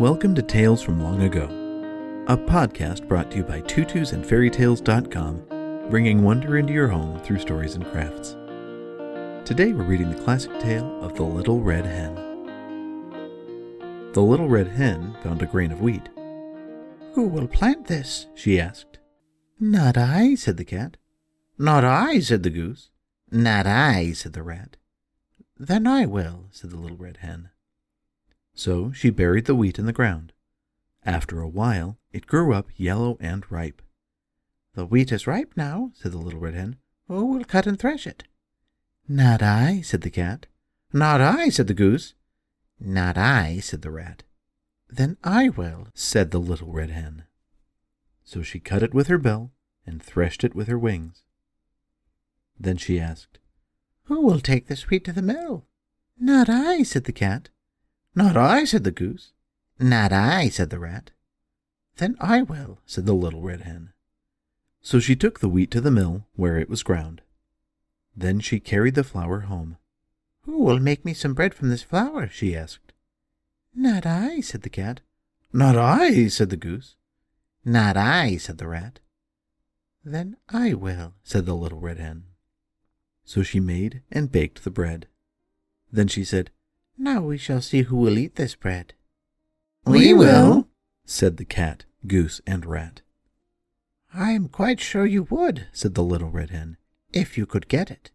Welcome to Tales from Long Ago, a podcast brought to you by tutusandfairytales.com, bringing wonder into your home through stories and crafts. Today we're reading the classic tale of the Little Red Hen. The Little Red Hen found a grain of wheat. "Who will plant this?" she asked. "Not I," said the cat. "Not I," said the goose. "Not I," said the rat. "Then I will," said the Little Red Hen. So she buried the wheat in the ground. After a while, it grew up yellow and ripe. "The wheat is ripe now," said the Little Red Hen. "Who will cut and thresh it?" "Not I," said the cat. "Not I," said the goose. "Not I," said the rat. "Then I will," said the Little Red Hen. So she cut it with her bill and threshed it with her wings. Then she asked, "Who will take this wheat to the mill?" "Not I," said the cat. "Not I," said the goose. "Not I," said the rat. "Then I will," said the Little Red Hen. So she took the wheat to the mill where it was ground. Then she carried the flour home. "Who will make me some bread from this flour?" she asked. "Not I," said the cat. "Not I," said the goose. "Not I," said the rat. "Then I will," said the Little Red Hen. So she made and baked the bread. Then she said, "Now we shall see who will eat this bread." "We will," said the cat, goose, and rat. "I am quite sure you would," said the Little Red Hen, "if you could get it."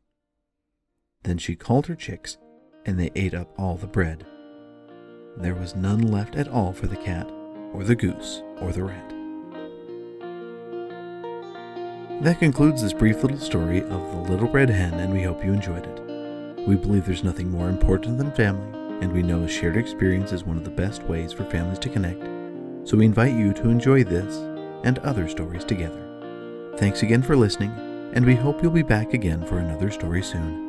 Then she called her chicks, and they ate up all the bread. There was none left at all for the cat, or the goose, or the rat. That concludes this brief little story of the Little Red Hen, and we hope you enjoyed it. We believe there's nothing more important than family, and we know a shared experience is one of the best ways for families to connect, so we invite you to enjoy this and other stories together. Thanks again for listening, and we hope you'll be back again for another story soon.